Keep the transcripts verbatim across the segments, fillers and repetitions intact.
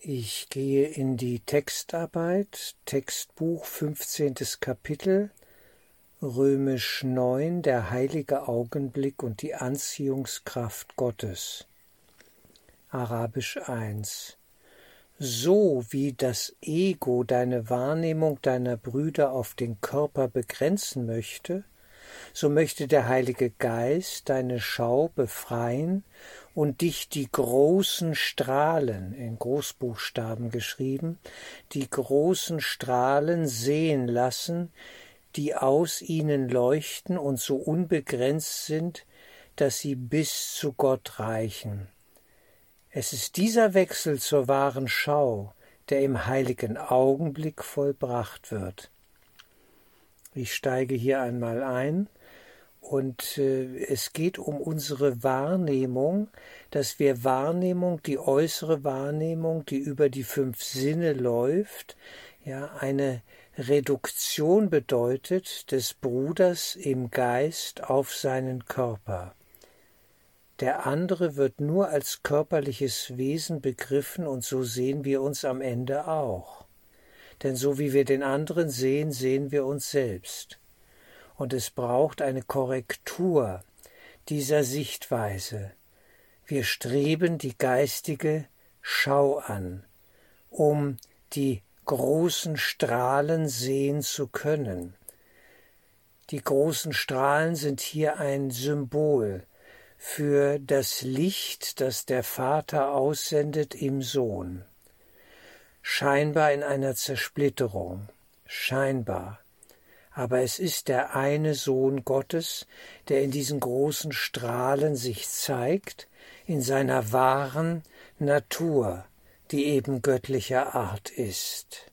Ich gehe in die Textarbeit, Textbuch fünfzehntes Kapitel, Römisch neun, der heilige Augenblick und die Anziehungskraft Gottes. Arabisch eins. So wie das Ego deine Wahrnehmung deiner Brüder auf den Körper begrenzen möchte, so möchte der Heilige Geist deine Schau befreien und dich die großen Strahlen, in Großbuchstaben geschrieben, die großen Strahlen sehen lassen, die aus ihnen leuchten und so unbegrenzt sind, dass sie bis zu Gott reichen. Es ist dieser Wechsel zur wahren Schau, der im heiligen Augenblick vollbracht wird. Ich steige hier einmal ein und äh, es geht um unsere Wahrnehmung, dass wir Wahrnehmung, die äußere Wahrnehmung, die über die fünf Sinne läuft, ja, eine Reduktion bedeutet des Bruders im Geist auf seinen Körper. Der andere wird nur als körperliches Wesen begriffen und so sehen wir uns am Ende auch. Denn so wie wir den anderen sehen, sehen wir uns selbst. Und es braucht eine Korrektur dieser Sichtweise. Wir streben die geistige Schau an, um die großen Strahlen sehen zu können. Die großen Strahlen sind hier ein Symbol für das Licht, das der Vater aussendet im Sohn. Scheinbar in einer Zersplitterung, scheinbar. Aber es ist der eine Sohn Gottes, der in diesen großen Strahlen sich zeigt, in seiner wahren Natur, die eben göttlicher Art ist.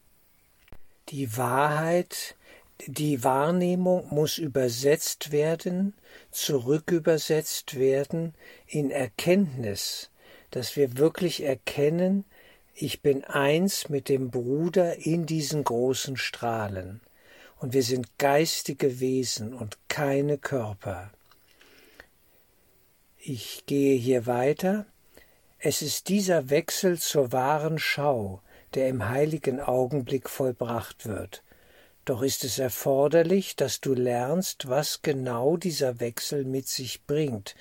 Die Wahrheit, die Wahrnehmung muss übersetzt werden, zurückübersetzt werden in Erkenntnis, dass wir wirklich erkennen, ich bin eins mit dem Bruder in diesen großen Strahlen und wir sind geistige Wesen und keine Körper. Ich gehe hier weiter. Es ist dieser Wechsel zur wahren Schau, der im heiligen Augenblick vollbracht wird. Doch ist es erforderlich, dass du lernst, was genau dieser Wechsel mit sich bringt,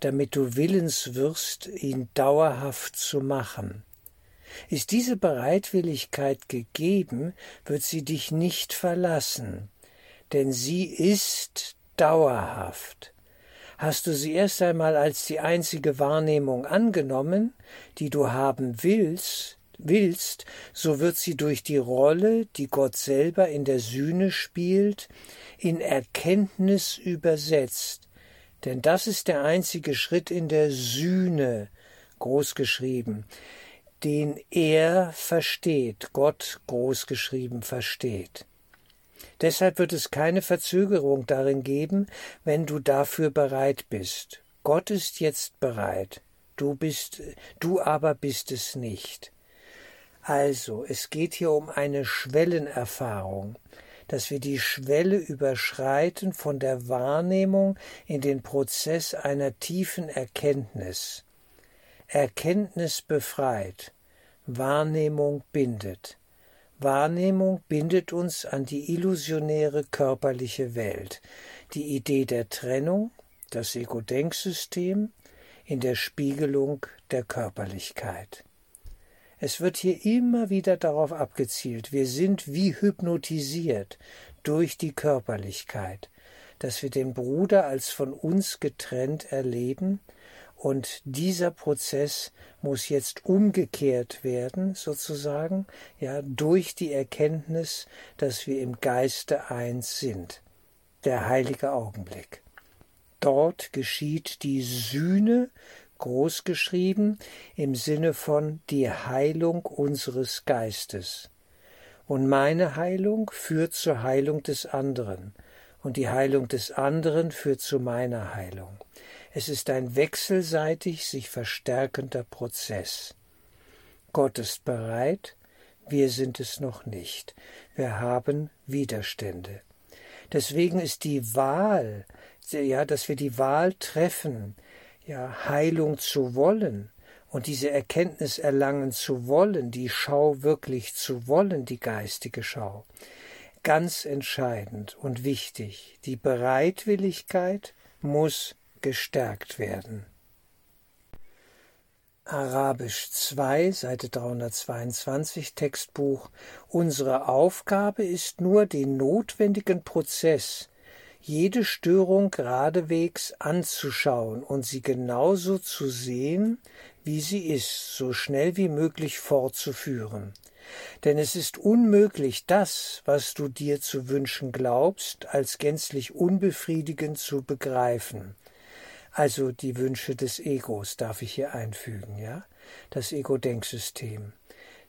damit du willens wirst, ihn dauerhaft zu machen. Ist diese Bereitwilligkeit gegeben, wird sie dich nicht verlassen, denn sie ist dauerhaft. Hast du sie erst einmal als die einzige Wahrnehmung angenommen, die du haben willst, willst, so wird sie durch die Rolle, die Gott selber in der Sühne spielt, in Erkenntnis übersetzt, denn das ist der einzige Schritt in der Sühne, großgeschrieben, den er versteht, Gott großgeschrieben versteht. Deshalb wird es keine Verzögerung darin geben, wenn du dafür bereit bist. Gott ist jetzt bereit, du bist, du aber bist es nicht. Also, es geht hier um eine Schwellenerfahrung, dass wir die Schwelle überschreiten von der Wahrnehmung in den Prozess einer tiefen Erkenntnis. Erkenntnis befreit, Wahrnehmung bindet. Wahrnehmung bindet uns an die illusionäre körperliche Welt, die Idee der Trennung, das Ego-Denksystem in der Spiegelung der Körperlichkeit. Es wird hier immer wieder darauf abgezielt, wir sind wie hypnotisiert durch die Körperlichkeit, dass wir den Bruder als von uns getrennt erleben. Und dieser Prozess muss jetzt umgekehrt werden, sozusagen, ja, durch die Erkenntnis, dass wir im Geiste eins sind. Der heilige Augenblick. Dort geschieht die Sühne, großgeschrieben, im Sinne von die Heilung unseres Geistes. Und meine Heilung führt zur Heilung des anderen. Und die Heilung des anderen führt zu meiner Heilung. Es ist ein wechselseitig sich verstärkender Prozess. Gott ist bereit, wir sind es noch nicht. Wir haben Widerstände. Deswegen ist die Wahl, ja, dass wir die Wahl treffen, ja, Heilung zu wollen und diese Erkenntnis erlangen zu wollen, die Schau wirklich zu wollen, die geistige Schau. Ganz entscheidend und wichtig, die Bereitwilligkeit muss gestärkt werden. Arabisch zwei, Seite dreihundertzweiundzwanzig, Textbuch. Unsere Aufgabe ist nur, den notwendigen Prozess, jede Störung geradewegs anzuschauen und sie genauso zu sehen, wie sie ist, so schnell wie möglich fortzuführen. Denn es ist unmöglich, das, was du dir zu wünschen glaubst, als gänzlich unbefriedigend zu begreifen. Also die Wünsche des Egos darf ich hier einfügen, ja? Das Ego-Denksystem.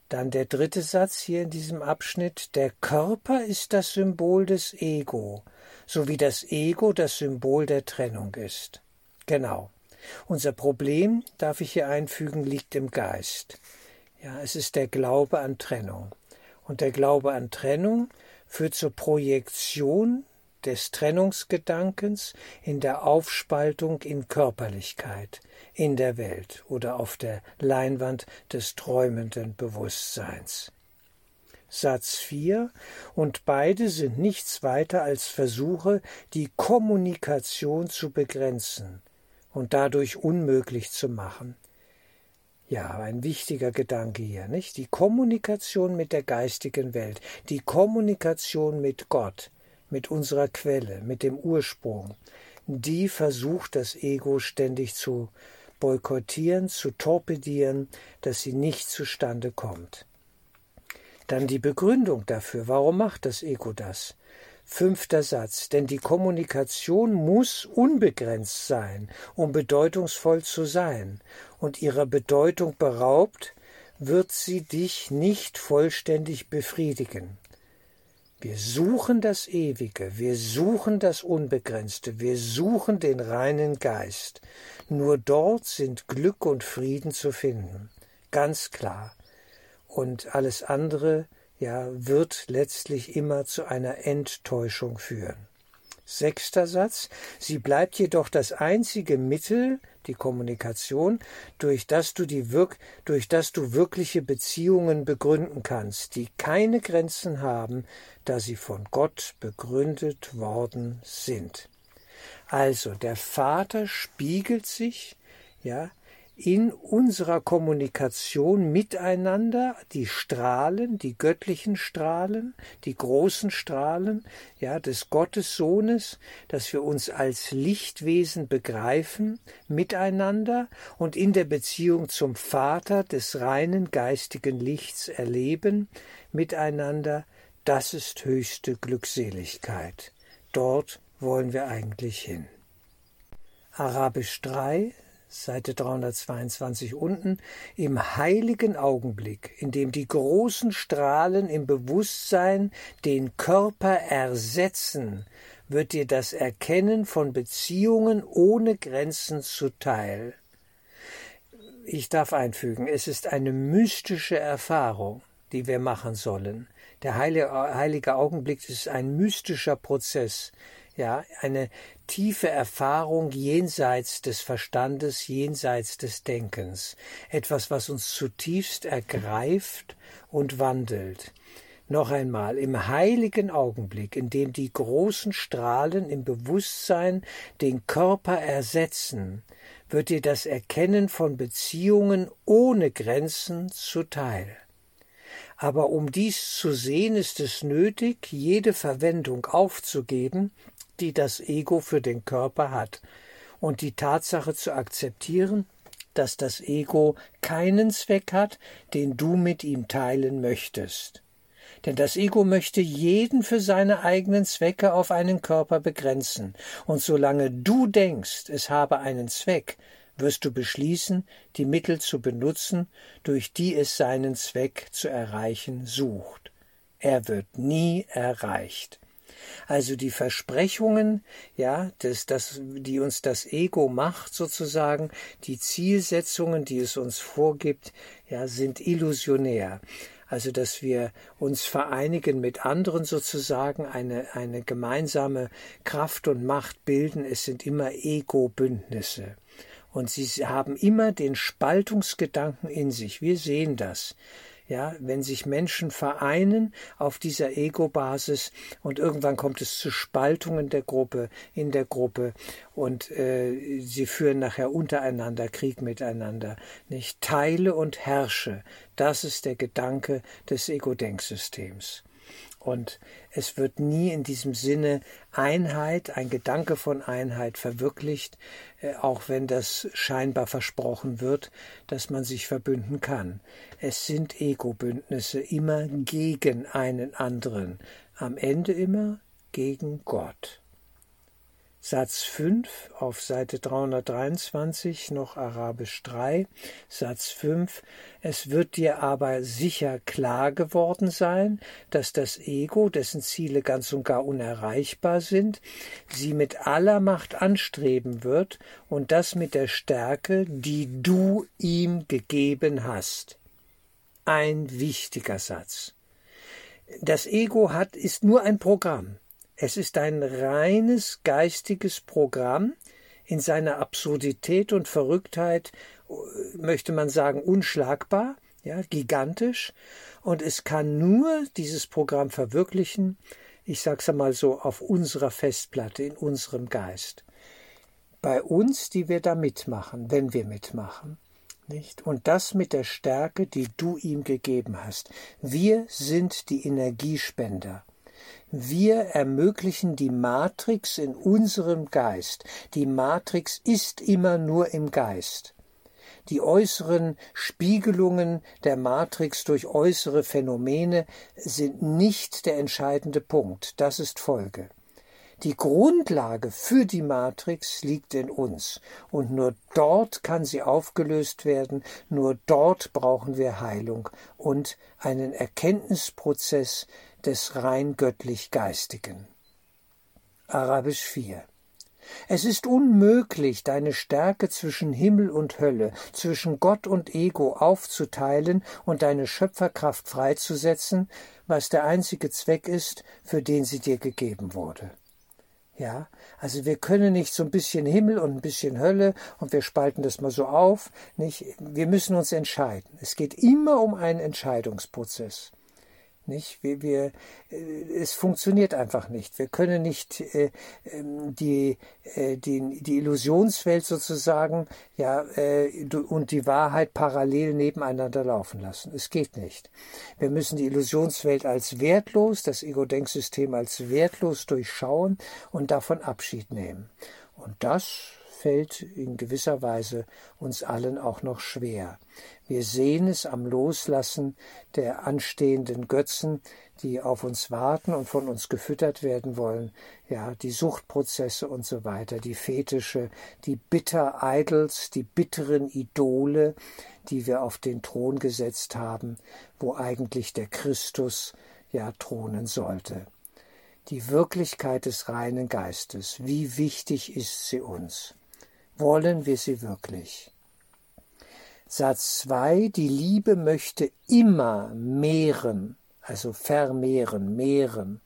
Dann der dritte Satz hier in diesem Abschnitt. Der Körper ist das Symbol des Ego, so wie das Ego das Symbol der Trennung ist. Genau. Unser Problem, darf ich hier einfügen, liegt im Geist. Ja, es ist der Glaube an Trennung. Und der Glaube an Trennung führt zur Projektion des Trennungsgedankens in der Aufspaltung in Körperlichkeit, in der Welt oder auf der Leinwand des träumenden Bewusstseins. Satz vier. Und beide sind nichts weiter als Versuche, die Kommunikation zu begrenzen und dadurch unmöglich zu machen. Ja, ein wichtiger Gedanke hier, nicht? Die Kommunikation mit der geistigen Welt, die Kommunikation mit Gott, mit unserer Quelle, mit dem Ursprung, die versucht das Ego ständig zu boykottieren, zu torpedieren, dass sie nicht zustande kommt. Dann die Begründung dafür, warum macht das Ego das? Fünfter Satz, denn die Kommunikation muss unbegrenzt sein, um bedeutungsvoll zu sein, und ihrer Bedeutung beraubt, wird sie dich nicht vollständig befriedigen. Wir suchen das Ewige, wir suchen das Unbegrenzte, wir suchen den reinen Geist. Nur dort sind Glück und Frieden zu finden, ganz klar. Und alles andere, ja, wird letztlich immer zu einer Enttäuschung führen. Sechster Satz. Sie bleibt jedoch das einzige Mittel, die Kommunikation, durch das du die wirk- durch das du wirkliche Beziehungen begründen kannst, die keine Grenzen haben, da sie von Gott begründet worden sind. Also der Vater spiegelt sich, ja, in unserer Kommunikation miteinander, die Strahlen, die göttlichen Strahlen, die großen Strahlen, ja, des Gottessohnes, dass wir uns als Lichtwesen begreifen, miteinander und in der Beziehung zum Vater des reinen geistigen Lichts erleben, miteinander, das ist höchste Glückseligkeit. Dort wollen wir eigentlich hin. Arabisch drei, Seite dreihundertzweiundzwanzig unten, im heiligen Augenblick, in dem die großen Strahlen im Bewusstsein den Körper ersetzen, wird dir das Erkennen von Beziehungen ohne Grenzen zuteil. Ich darf einfügen, es ist eine mystische Erfahrung, die wir machen sollen. Der heilige Augenblick ist ein mystischer Prozess, ja, eine tiefe Erfahrung jenseits des Verstandes, jenseits des Denkens. Etwas, was uns zutiefst ergreift und wandelt. Noch einmal, im heiligen Augenblick, in dem die großen Strahlen im Bewusstsein den Körper ersetzen, wird dir das Erkennen von Beziehungen ohne Grenzen zuteil. Aber um dies zu sehen, ist es nötig, jede Verwendung aufzugeben, die das Ego für den Körper hat, und die Tatsache zu akzeptieren, dass das Ego keinen Zweck hat, den du mit ihm teilen möchtest. Denn das Ego möchte jeden für seine eigenen Zwecke auf einen Körper begrenzen, und solange du denkst, es habe einen Zweck, wirst du beschließen, die Mittel zu benutzen, durch die es seinen Zweck zu erreichen sucht. Er wird nie erreicht. Also die Versprechungen, ja, das, das, die uns das Ego macht sozusagen, die Zielsetzungen, die es uns vorgibt, ja, sind illusionär. Also dass wir uns vereinigen mit anderen sozusagen, eine, eine gemeinsame Kraft und Macht bilden, es sind immer Ego-Bündnisse. Und sie haben immer den Spaltungsgedanken in sich. Wir sehen das. Ja, wenn sich Menschen vereinen auf dieser Ego-Basis und irgendwann kommt es zu Spaltungen der Gruppe, in der Gruppe und äh, sie führen nachher untereinander Krieg miteinander. Nicht? Teile und herrsche, das ist der Gedanke des Ego-Denksystems. Und es wird nie in diesem Sinne Einheit, ein Gedanke von Einheit verwirklicht, auch wenn das scheinbar versprochen wird, dass man sich verbünden kann. Es sind Ego-Bündnisse immer gegen einen anderen, am Ende immer gegen Gott. Satz fünf auf Seite dreihundertdreiundzwanzig, noch Arabisch drei, Satz fünf. Es wird dir aber sicher klar geworden sein, dass das Ego, dessen Ziele ganz und gar unerreichbar sind, sie mit aller Macht anstreben wird und das mit der Stärke, die du ihm gegeben hast. Ein wichtiger Satz. Das Ego hat, ist nur ein Programm. Es ist ein reines geistiges Programm, in seiner Absurdität und Verrücktheit, möchte man sagen, unschlagbar, ja, gigantisch. Und es kann nur dieses Programm verwirklichen, ich sage es einmal so, auf unserer Festplatte, in unserem Geist. Bei uns, die wir da mitmachen, wenn wir mitmachen. Nicht? Und das mit der Stärke, die du ihm gegeben hast. Wir sind die Energiespender. Wir ermöglichen die Matrix in unserem Geist. Die Matrix ist immer nur im Geist. Die äußeren Spiegelungen der Matrix durch äußere Phänomene sind nicht der entscheidende Punkt. Das ist Folge. Die Grundlage für die Matrix liegt in uns. Und nur dort kann sie aufgelöst werden. Nur dort brauchen wir Heilung und einen Erkenntnisprozess des rein göttlich-geistigen. Arabisch vier. Es ist unmöglich, deine Stärke zwischen Himmel und Hölle, zwischen Gott und Ego aufzuteilen und deine Schöpferkraft freizusetzen, was der einzige Zweck ist, für den sie dir gegeben wurde. Ja, also wir können nicht so ein bisschen Himmel und ein bisschen Hölle und wir spalten das mal so auf, nicht? Wir müssen uns entscheiden. Es geht immer um einen Entscheidungsprozess. Nicht? Wir, wir, es funktioniert einfach nicht. Wir können nicht äh, die, äh, die, die Illusionswelt sozusagen ja, äh, und die Wahrheit parallel nebeneinander laufen lassen. Es geht nicht. Wir müssen die Illusionswelt als wertlos, das Ego-Denksystem als wertlos durchschauen und davon Abschied nehmen. Und das fällt in gewisser Weise uns allen auch noch schwer. Wir sehen es am Loslassen der anstehenden Götzen, die auf uns warten und von uns gefüttert werden wollen. Ja, die Suchtprozesse und so weiter, die Fetische, die Bitter-Idols, die bitteren Idole, die wir auf den Thron gesetzt haben, wo eigentlich der Christus ja thronen sollte. Die Wirklichkeit des reinen Geistes, wie wichtig ist sie uns? Wollen wir sie wirklich? Satz zwei. Die Liebe möchte immer mehren, also vermehren, mehren.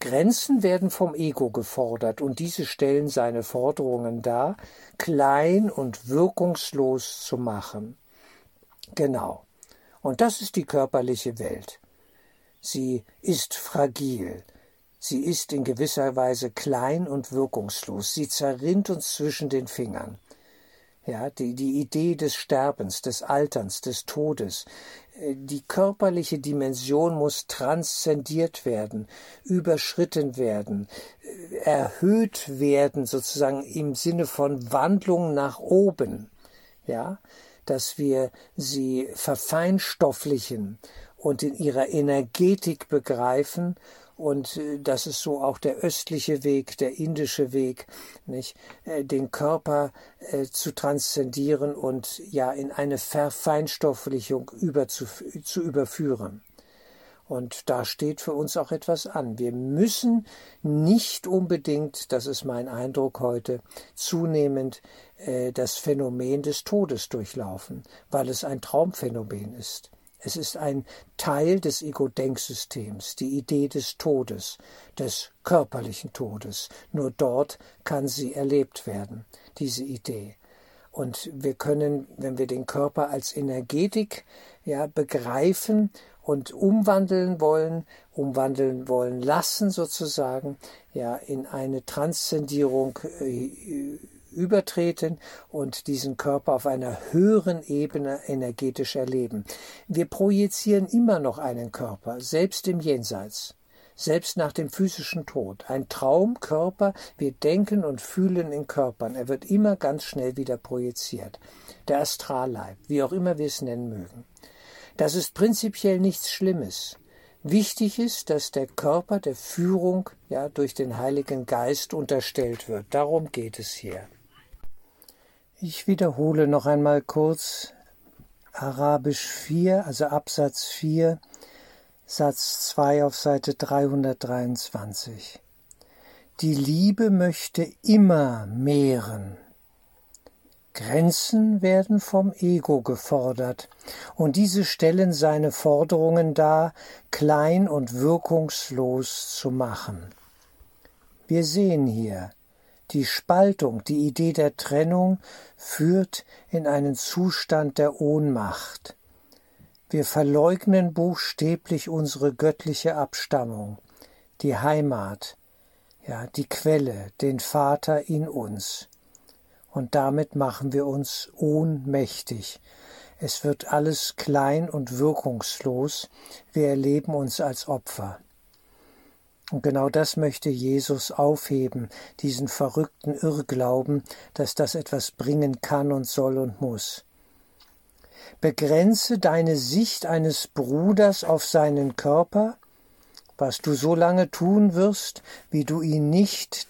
Grenzen werden vom Ego gefordert und diese stellen seine Forderungen dar, klein und wirkungslos zu machen. Genau. Und das ist die körperliche Welt. Sie ist fragil. Sie ist in gewisser Weise klein und wirkungslos. Sie zerrinnt uns zwischen den Fingern. Ja, die, die Idee des Sterbens, des Alterns, des Todes. Die körperliche Dimension muss transzendiert werden, überschritten werden, erhöht werden, sozusagen im Sinne von Wandlung nach oben. Ja, dass wir sie verfeinstofflichen und in ihrer Energetik begreifen. Und das ist so auch der östliche Weg, der indische Weg, nicht? Den Körper äh, zu transzendieren und ja in eine Verfeinstofflichung über zu, zu überführen. Und da steht für uns auch etwas an. Wir müssen nicht unbedingt, das ist mein Eindruck heute, zunehmend äh, das Phänomen des Todes durchlaufen, weil es ein Traumphänomen ist. Es ist ein Teil des Ego-Denksystems, die Idee des Todes, des körperlichen Todes. Nur dort kann sie erlebt werden, diese Idee. Und wir können, wenn wir den Körper als Energetik ja, begreifen und umwandeln wollen, umwandeln wollen lassen sozusagen, ja, in eine Transzendierung äh, übertreten und diesen Körper auf einer höheren Ebene energetisch erleben. Wir projizieren immer noch einen Körper, selbst im Jenseits, selbst nach dem physischen Tod. Ein Traumkörper, wir denken und fühlen in Körpern. Er wird immer ganz schnell wieder projiziert. Der Astralleib, wie auch immer wir es nennen mögen. Das ist prinzipiell nichts Schlimmes. Wichtig ist, dass der Körper der Führung ja, durch den Heiligen Geist unterstellt wird. Darum geht es hier. Ich wiederhole noch einmal kurz Arabisch vier, also Absatz vier, Satz zwei auf Seite dreihundertdreiundzwanzig. Die Liebe möchte immer mehren. Grenzen werden vom Ego gefordert, und diese stellen seine Forderungen dar, klein und wirkungslos zu machen. Wir sehen hier, die Spaltung, die Idee der Trennung führt in einen Zustand der Ohnmacht. Wir verleugnen buchstäblich unsere göttliche Abstammung, die Heimat, ja, die Quelle, den Vater in uns. Und damit machen wir uns ohnmächtig. Es wird alles klein und wirkungslos. Wir erleben uns als Opfer. Und genau das möchte Jesus aufheben, diesen verrückten Irrglauben, dass das etwas bringen kann und soll und muss. Begrenze deine Sicht eines Bruders auf seinen Körper, was du so lange tun wirst, wie du ihn nicht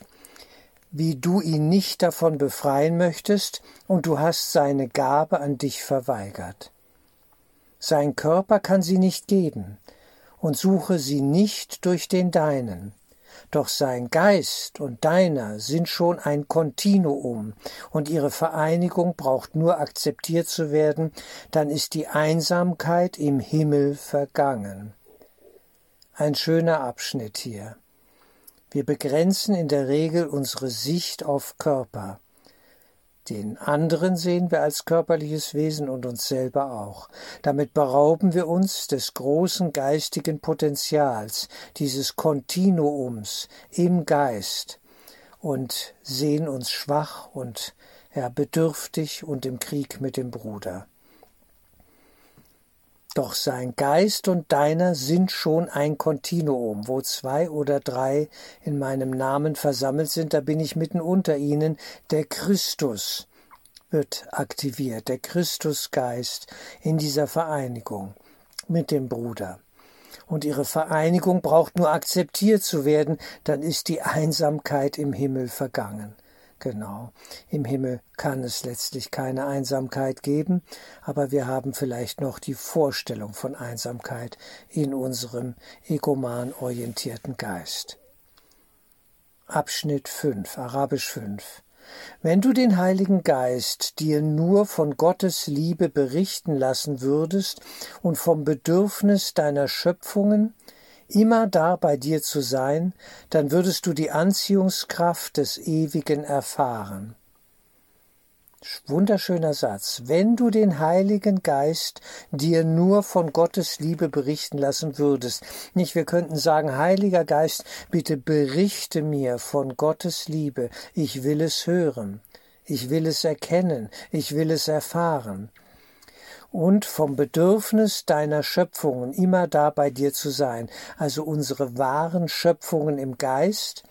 wie du ihn nicht davon befreien möchtest, und du hast seine Gabe an dich verweigert. Sein Körper kann sie nicht geben, und suche sie nicht durch den deinen. Doch sein Geist und deiner sind schon ein Kontinuum, und ihre Vereinigung braucht nur akzeptiert zu werden, dann ist die Einsamkeit im Himmel vergangen. Ein schöner Abschnitt hier. Wir begrenzen in der Regel unsere Sicht auf Körper. Den anderen sehen wir als körperliches Wesen und uns selber auch. Damit berauben wir uns des großen geistigen Potenzials, dieses Kontinuums im Geist, und sehen uns schwach und ja, bedürftig und im Krieg mit dem Bruder. Doch sein Geist und deiner sind schon ein Kontinuum, wo zwei oder drei in meinem Namen versammelt sind, da bin ich mitten unter ihnen. Der Christus wird aktiviert, der Christusgeist in dieser Vereinigung mit dem Bruder. Und ihre Vereinigung braucht nur akzeptiert zu werden, dann ist die Einsamkeit im Himmel vergangen. Genau, im Himmel kann es letztlich keine Einsamkeit geben, aber wir haben vielleicht noch die Vorstellung von Einsamkeit in unserem egoman orientierten Geist. Abschnitt fünf, Arabisch fünf. Wenn du den Heiligen Geist dir nur von Gottes Liebe berichten lassen würdest und vom Bedürfnis deiner Schöpfungen, immer da bei dir zu sein, dann würdest du die Anziehungskraft des Ewigen erfahren. Wunderschöner Satz. Wenn du den Heiligen Geist dir nur von Gottes Liebe berichten lassen würdest. Nicht, wir könnten sagen, Heiliger Geist, bitte berichte mir von Gottes Liebe. Ich will es hören. Ich will es erkennen. Ich will es erfahren. Und vom Bedürfnis deiner Schöpfungen, immer da bei dir zu sein, also unsere wahren Schöpfungen im Geist,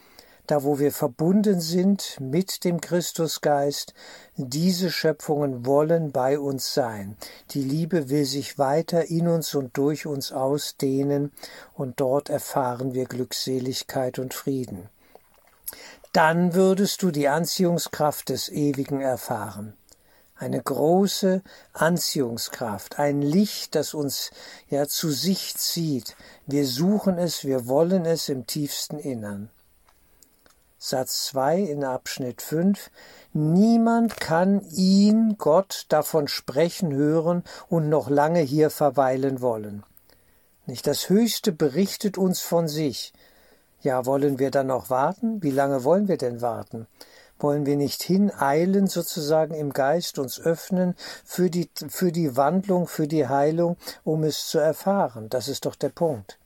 da wo wir verbunden sind mit dem Christusgeist, diese Schöpfungen wollen bei uns sein. Die Liebe will sich weiter in uns und durch uns ausdehnen, und dort erfahren wir Glückseligkeit und Frieden. Dann würdest du die Anziehungskraft des Ewigen erfahren. Eine große Anziehungskraft, ein Licht, das uns ja zu sich zieht. Wir suchen es, wir wollen es im tiefsten Innern. Satz zwei in Abschnitt fünf. Niemand kann ihn, Gott, davon sprechen hören und noch lange hier verweilen wollen. Nicht das Höchste berichtet uns von sich. Ja, wollen wir dann noch warten? Wie lange wollen wir denn warten? Wollen wir nicht hineilen, sozusagen im Geist uns öffnen für die, für die Wandlung, für die Heilung, um es zu erfahren? Das ist doch der Punkt.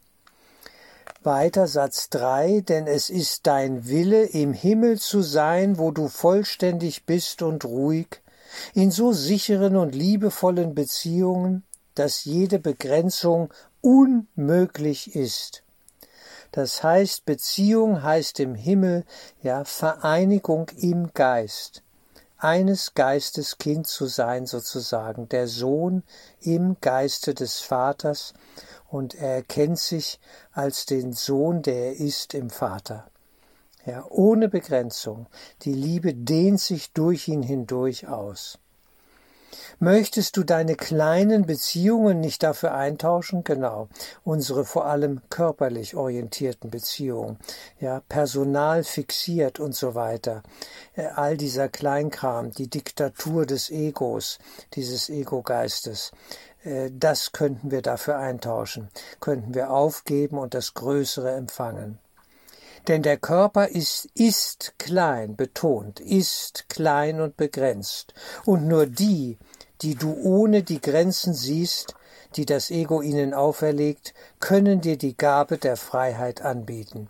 Weiter Satz drei, denn es ist dein Wille, im Himmel zu sein, wo du vollständig bist und ruhig, in so sicheren und liebevollen Beziehungen, dass jede Begrenzung unmöglich ist. Das heißt, Beziehung heißt im Himmel, ja, Vereinigung im Geist. Eines Geistes Kind zu sein sozusagen, der Sohn im Geiste des Vaters, und er erkennt sich als den Sohn, der er ist im Vater. Ja, ohne Begrenzung. Die Liebe dehnt sich durch ihn hindurch aus. Möchtest du deine kleinen Beziehungen nicht dafür eintauschen? Genau, unsere vor allem körperlich orientierten Beziehungen, ja, personal fixiert und so weiter. All dieser Kleinkram, die Diktatur des Egos, dieses Ego-Geistes, das könnten wir dafür eintauschen, könnten wir aufgeben und das Größere empfangen. Denn der Körper ist, ist klein, betont, ist klein und begrenzt. Und nur die, die du ohne die Grenzen siehst, die das Ego ihnen auferlegt, können dir die Gabe der Freiheit anbieten.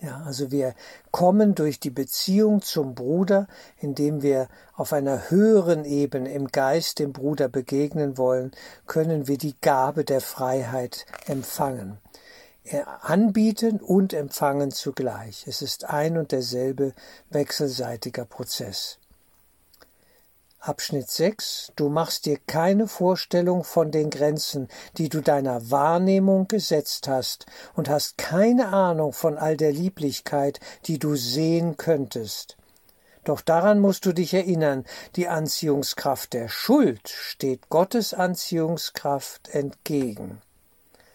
Ja, also wir kommen durch die Beziehung zum Bruder, indem wir auf einer höheren Ebene im Geist dem Bruder begegnen wollen, können wir die Gabe der Freiheit empfangen. Anbieten und empfangen zugleich. Es ist ein und derselbe wechselseitiger Prozess. Abschnitt sechs. Du machst dir keine Vorstellung von den Grenzen, die du deiner Wahrnehmung gesetzt hast, und hast keine Ahnung von all der Lieblichkeit, die du sehen könntest. Doch daran musst du dich erinnern, die Anziehungskraft der Schuld steht Gottes Anziehungskraft entgegen.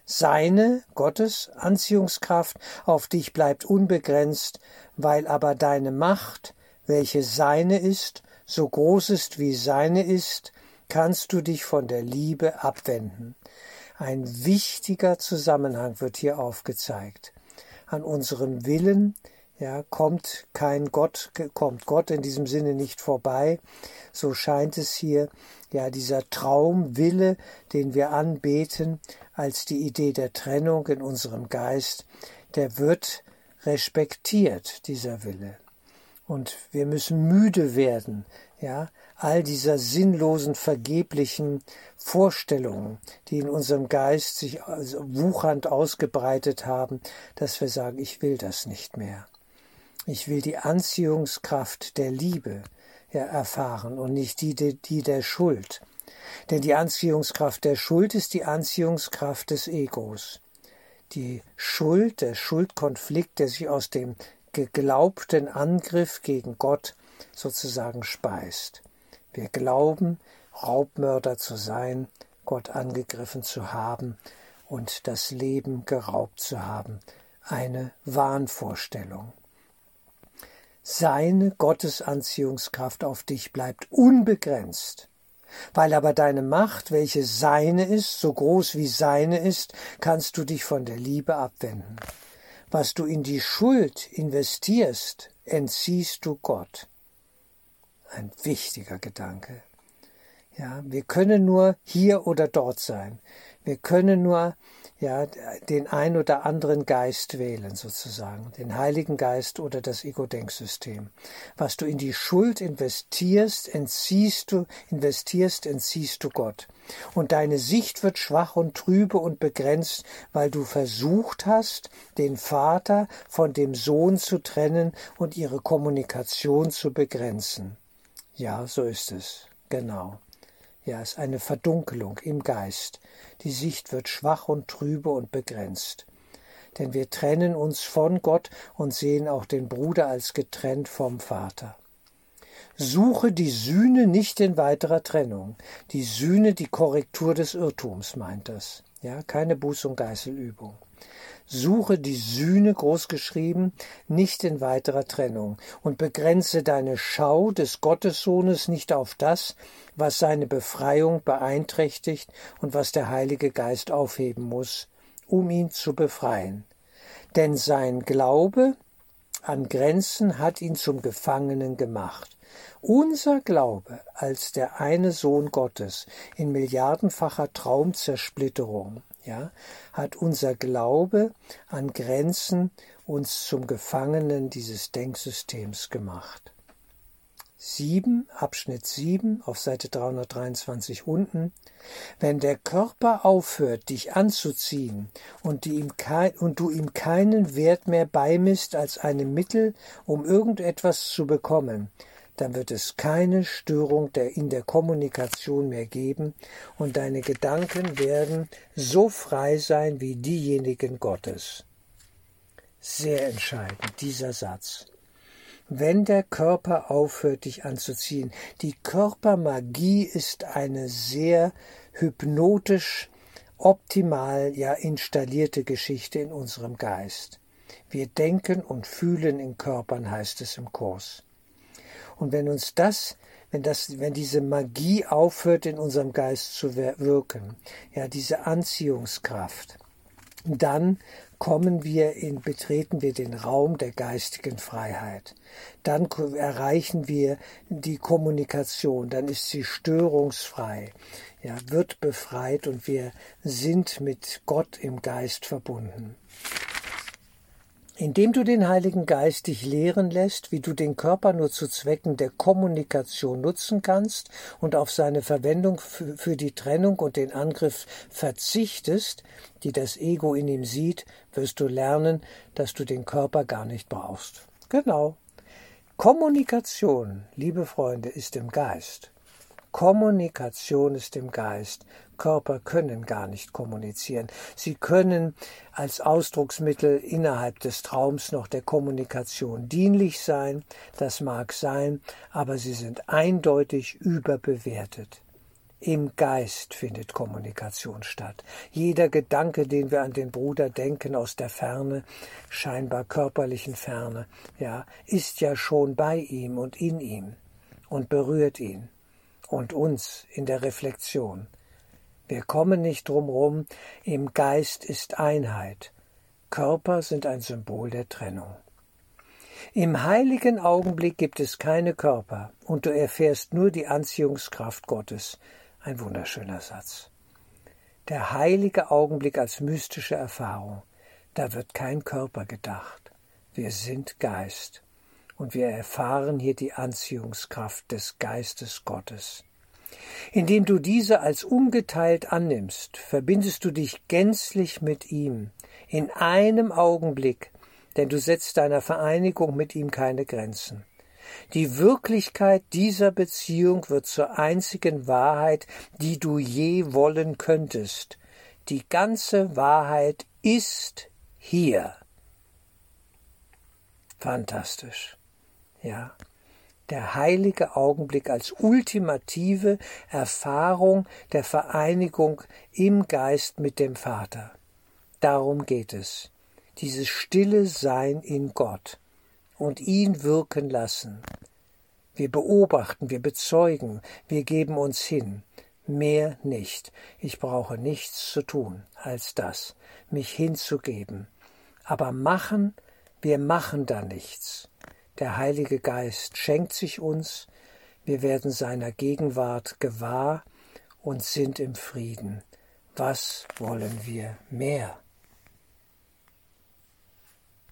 Seine, Gottes, Anziehungskraft auf dich bleibt unbegrenzt, weil aber deine Macht, welche seine ist, so groß ist wie seine ist, kannst du dich von der Liebe abwenden. Ein wichtiger Zusammenhang wird hier aufgezeigt. An unserem Willen, ja, kommt kein Gott, kommt Gott in diesem Sinne nicht vorbei. So scheint es hier, ja, dieser Traumwille, den wir anbeten, als die Idee der Trennung in unserem Geist, der wird respektiert, dieser Wille. Und wir müssen müde werden, ja, all dieser sinnlosen, vergeblichen Vorstellungen, die in unserem Geist sich wuchernd ausgebreitet haben, dass wir sagen, ich will das nicht mehr. Ich will die Anziehungskraft der Liebe, ja, erfahren und nicht die, die, die der Schuld. Denn die Anziehungskraft der Schuld ist die Anziehungskraft des Egos. Die Schuld, der Schuldkonflikt, der sich aus dem geglaubten Angriff gegen Gott sozusagen speist. Wir glauben, Raubmörder zu sein, Gott angegriffen zu haben und das Leben geraubt zu haben. Eine Wahnvorstellung. Seine, Gottes Anziehungskraft auf dich bleibt unbegrenzt, weil aber deine Macht, welche seine ist, so groß wie seine ist, kannst du dich von der Liebe abwenden. Was du in die Schuld investierst, entziehst du Gott. Ein wichtiger Gedanke. Ja, wir können nur hier oder dort sein. Wir können nur, ja, den ein oder anderen Geist wählen sozusagen, den Heiligen Geist oder das Ego-Denksystem. Was du in die Schuld investierst, entziehst du, investierst, entziehst du Gott. Und deine Sicht wird schwach und trübe und begrenzt, weil du versucht hast, den Vater von dem Sohn zu trennen und ihre Kommunikation zu begrenzen. Ja, so ist es. Genau. Ja, es ist eine Verdunkelung im Geist. Die Sicht wird schwach und trübe und begrenzt. Denn wir trennen uns von Gott und sehen auch den Bruder als getrennt vom Vater. Suche die Sühne nicht in weiterer Trennung. Die Sühne, die Korrektur des Irrtums, meint das. Ja, keine Buß- und Geißelübung. Suche die Sühne, großgeschrieben, nicht in weiterer Trennung, und begrenze deine Schau des Gottessohnes nicht auf das, was seine Befreiung beeinträchtigt und was der Heilige Geist aufheben muss, um ihn zu befreien. Denn sein Glaube, an Grenzen hat ihn zum Gefangenen gemacht. Unser Glaube als der eine Sohn Gottes in milliardenfacher Traumzersplitterung, ja, hat unser Glaube an Grenzen uns zum Gefangenen dieses Denksystems gemacht. sieben, Abschnitt sieben, auf Seite dreihundertdreiundzwanzig unten. Wenn der Körper aufhört, dich anzuziehen und, die ihm kei- und du ihm keinen Wert mehr beimisst als einem Mittel, um irgendetwas zu bekommen, dann wird es keine Störung der, in der Kommunikation mehr geben und deine Gedanken werden so frei sein wie diejenigen Gottes. Sehr entscheidend, dieser Satz. Wenn der Körper aufhört, dich anzuziehen. Die Körpermagie ist eine sehr hypnotisch, optimal ja installierte Geschichte in unserem Geist. Wir denken und fühlen in Körpern, heißt es im Kurs. Und wenn uns das, wenn das, wenn diese Magie aufhört, in unserem Geist zu wirken, ja, diese Anziehungskraft, dann kommen wir in, betreten wir den Raum der geistigen Freiheit. Dann erreichen wir die Kommunikation, dann ist sie störungsfrei, ja, wird befreit und wir sind mit Gott im Geist verbunden. Indem du den Heiligen Geist dich lehren lässt, wie du den Körper nur zu Zwecken der Kommunikation nutzen kannst und auf seine Verwendung für die Trennung und den Angriff verzichtest, die das Ego in ihm sieht, wirst du lernen, dass du den Körper gar nicht brauchst. Genau. Kommunikation, liebe Freunde, ist im Geist. Kommunikation ist im Geist. Körper können gar nicht kommunizieren. Sie können als Ausdrucksmittel innerhalb des Traums noch der Kommunikation dienlich sein, das mag sein, aber sie sind eindeutig überbewertet. Im Geist findet Kommunikation statt. Jeder Gedanke, den wir an den Bruder denken aus der Ferne, scheinbar körperlichen Ferne, ja, ist ja schon bei ihm und in ihm und berührt ihn. Und uns in der Reflexion. Wir kommen nicht drumherum, im Geist ist Einheit. Körper sind ein Symbol der Trennung. Im heiligen Augenblick gibt es keine Körper und du erfährst nur die Anziehungskraft Gottes. Ein wunderschöner Satz. Der heilige Augenblick als mystische Erfahrung. Da wird kein Körper gedacht. Wir sind Geist. Und wir erfahren hier die Anziehungskraft des Geistes Gottes. Indem du diese als ungeteilt annimmst, verbindest du dich gänzlich mit ihm, in einem Augenblick, denn du setzt deiner Vereinigung mit ihm keine Grenzen. Die Wirklichkeit dieser Beziehung wird zur einzigen Wahrheit, die du je wollen könntest. Die ganze Wahrheit ist hier. Fantastisch. Ja, der heilige Augenblick als ultimative Erfahrung der Vereinigung im Geist mit dem Vater. Darum geht es. Dieses stille Sein in Gott und ihn wirken lassen. Wir beobachten, wir bezeugen, wir geben uns hin. Mehr nicht. Ich brauche nichts zu tun als das, mich hinzugeben. Aber machen, wir machen da nichts. Der Heilige Geist schenkt sich uns, wir werden seiner Gegenwart gewahr und sind im Frieden. Was wollen wir mehr?